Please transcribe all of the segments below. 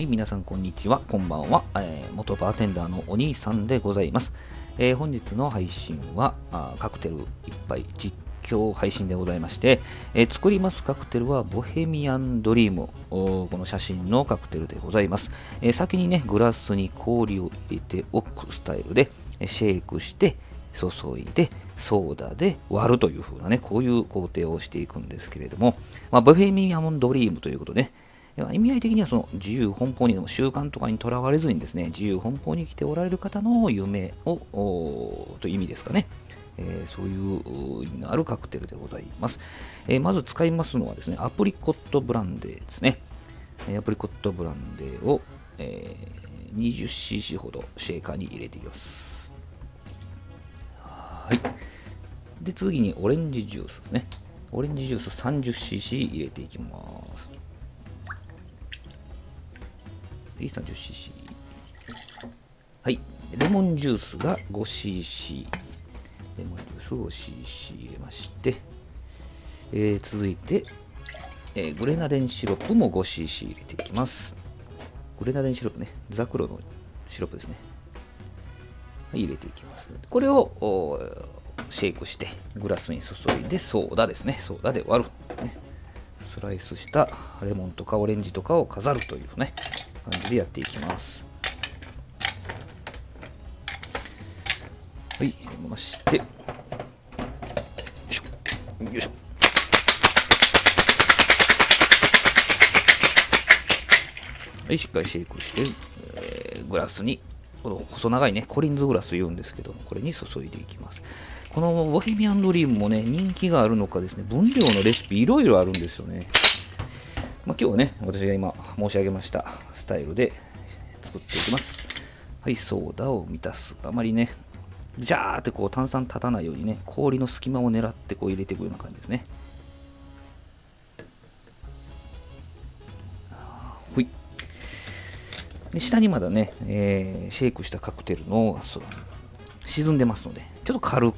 はい、皆さんこんにちは、こんばんは、元バーテンダーのお兄さんでございます。本日の配信はカクテル一杯実況配信でございまして、作りますカクテルはボヘミアンドリーム、この写真のカクテルでございます。先にね、グラスに氷を入れておくスタイルでシェイクして注いでソーダで割るという風なね、こういう工程をしていくんですけれども、ボヘミアンドリームということでね、意味合い的にはその自由奔放にの習慣とかにとらわれずにですね、自由奔放に生きておられる方の夢をという意味ですかね、そういう意味のあるカクテルでございます。まず使いますのはですね、アプリコットブランデーですね。アプリコットブランデーを、20cc ほどシェーカーに入れていきます。はい。で、次にオレンジジュースですね。オレンジジュース 30cc 入れていきます。30cc、 はい、レモンジュースが 5cc、 レモンジュース 5cc 入れまして、続いて、グレナデンシロップも 5cc 入れていきます。グレナデンシロップね、ザクロのシロップですね、はい、入れていきます。これをシェイクしてグラスに注いでソーダですね、ソーダで割る、ね、スライスしたレモンとかオレンジとかを飾るというね感じでやっていきます。はい、伸ばして、よいしょ、よいしょ。はい、しっかりシェイクして、グラスにこの細長いね、コリンズグラス言うんですけども、これに注いでいきます。このボヘミアンドリームもね、人気があるのかですね、分量のレシピいろいろあるんですよね。今日はね、私が今申し上げましたスタイルで作っていきます。はい、ソーダを満たす。あまりね、ジャーってこう炭酸立たないようにね、氷の隙間を狙ってこう入れていくような感じですね。ほい。で、下にまだね、シェイクしたカクテルの沈んでますので、ちょっと軽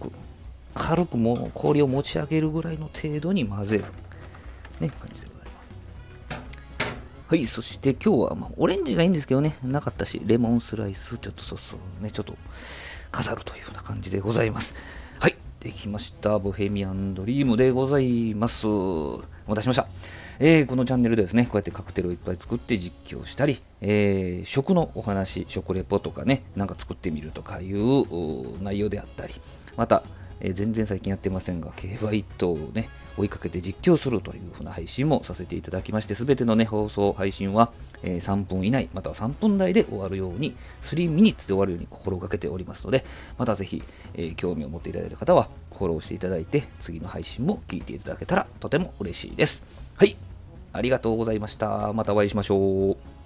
くもう氷を持ち上げるぐらいの程度に混ぜる。ね、感じで。はい、そして今日は、オレンジがいいんですけどね、なかったし、レモンスライス、ちょっとそうね、ちょっと飾るというような感じでございます。はい、できました。ボヘミアンドリームでございます。お待たせしました。このチャンネルでですね、こうやってカクテルをいっぱい作って実況したり、食のお話、食レポとかね、なんか作ってみるとかいう内容であったり、また、全然最近やってませんが、競馬一頭をね、追いかけて実況するというふうな配信もさせていただきまして、すべてのね、放送、配信は、3分以内、または3分台で終わるように、3ミニッツで終わるように心がけておりますので、またぜひ、興味を持っていただいた方は、フォローしていただいて、次の配信も聞いていただけたらとても嬉しいです。はい、ありがとうございました。またお会いしましょう。